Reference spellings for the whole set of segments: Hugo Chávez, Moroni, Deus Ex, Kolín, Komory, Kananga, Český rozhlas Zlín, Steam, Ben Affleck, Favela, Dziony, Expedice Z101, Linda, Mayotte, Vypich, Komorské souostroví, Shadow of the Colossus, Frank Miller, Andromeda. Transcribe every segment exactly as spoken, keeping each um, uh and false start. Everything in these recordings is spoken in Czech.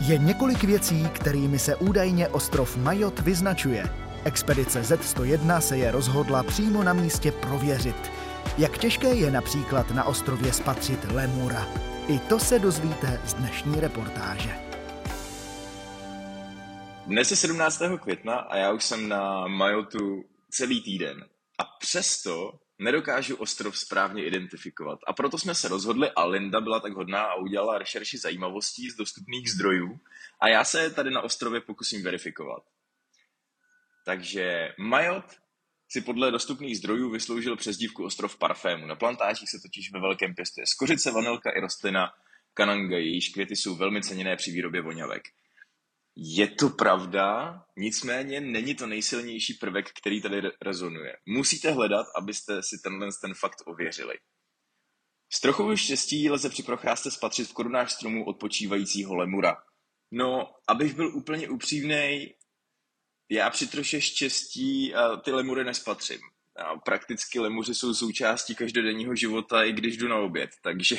Je několik věcí, kterými se údajně ostrov Mayotte vyznačuje. Expedice zet sto jedna se je rozhodla přímo na místě prověřit. Jak těžké je například na ostrově spatřit lemura? I to se dozvíte z dnešní reportáže. Dnes je sedmnáctého května a já už jsem na Mayotte celý týden. A přesto nedokážu ostrov správně identifikovat. A proto jsme se rozhodli a Linda byla tak hodná a udělala rešerši zajímavostí z dostupných zdrojů. A já se tady na ostrově pokusím verifikovat. Takže Mayotte si podle dostupných zdrojů vysloužil přezdívku ostrov parfému. Na plantážích se totiž ve velkém pěstuje skořice, vanilka i rostlina Kananga. Jejíž květy jsou velmi ceněné při výrobě voňavek. Je to pravda, nicméně není to nejsilnější prvek, který tady rezonuje. Musíte hledat, abyste si tenhle ten fakt ověřili. S trochou štěstí lze při procházce spatřit v korunách stromů odpočívajícího lemura. No, abych byl úplně upřímnej, já při troše štěstí ty lemury nespatřím. Prakticky lemuři jsou součástí každodenního života, i když jdu na oběd, takže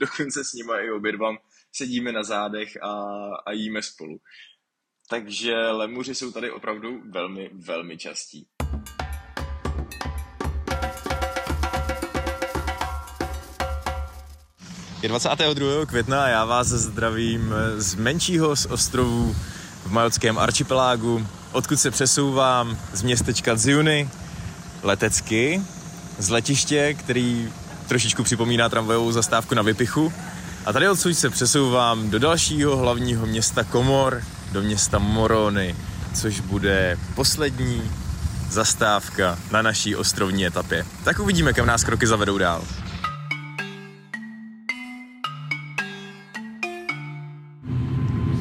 dokonce s nimi i obědvám, sedíme na zádech a, a jíme spolu. Takže lemuři jsou tady opravdu velmi, velmi častí. Je dvacátého druhého května a já vás zdravím z menšího z ostrovů v majottském archipelágu, odkud se přesouvám z městečka Dziony letecky, z letiště, který trošičku připomíná tramvajovou zastávku na Vypichu. A tady odsud se přesouvám do dalšího hlavního města Komor, do města Moroni, což bude poslední zastávka na naší ostrovní etapě. Tak uvidíme, kam nás kroky zavedou dál.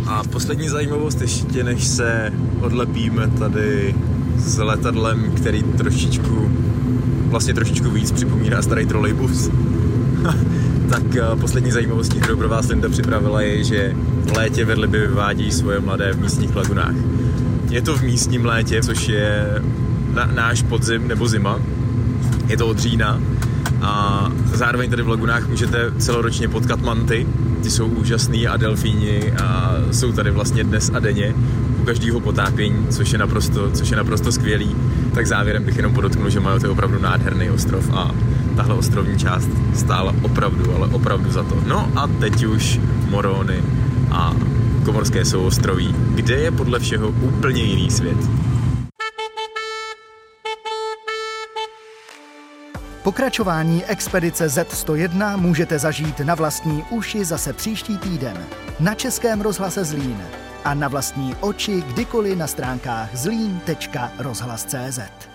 A poslední zajímavost ještě, než se odlepíme tady s letadlem, který trošičku, vlastně trošičku víc připomíná starý trolejbus. Tak poslední zajímavostí, kterou pro vás Linda připravila, je, že v létě velryby vyvádí svoje mladé v místních lagunách. Je to v místním létě, což je na, náš podzim nebo zima. Je to od října. A zároveň tady v lagunách můžete celoročně potkat manty. Ty jsou úžasný a delfíni a jsou tady vlastně dnes a denně u každého potápění, což je naprosto, což je naprosto skvělý. Tak závěrem bych jenom podotknul, že Mayotte je opravdu nádherný ostrov a tahle ostrovní část stála opravdu, ale opravdu za to. No a teď už Moroni a Komorské souostroví, kde je podle všeho úplně jiný svět. Pokračování expedice zet sto jedna můžete zažít na vlastní uši zase příští týden na Českém rozhlase Zlín a na vlastní oči kdykoliv na stránkách zlín tečka rozhlas tečka cé zet.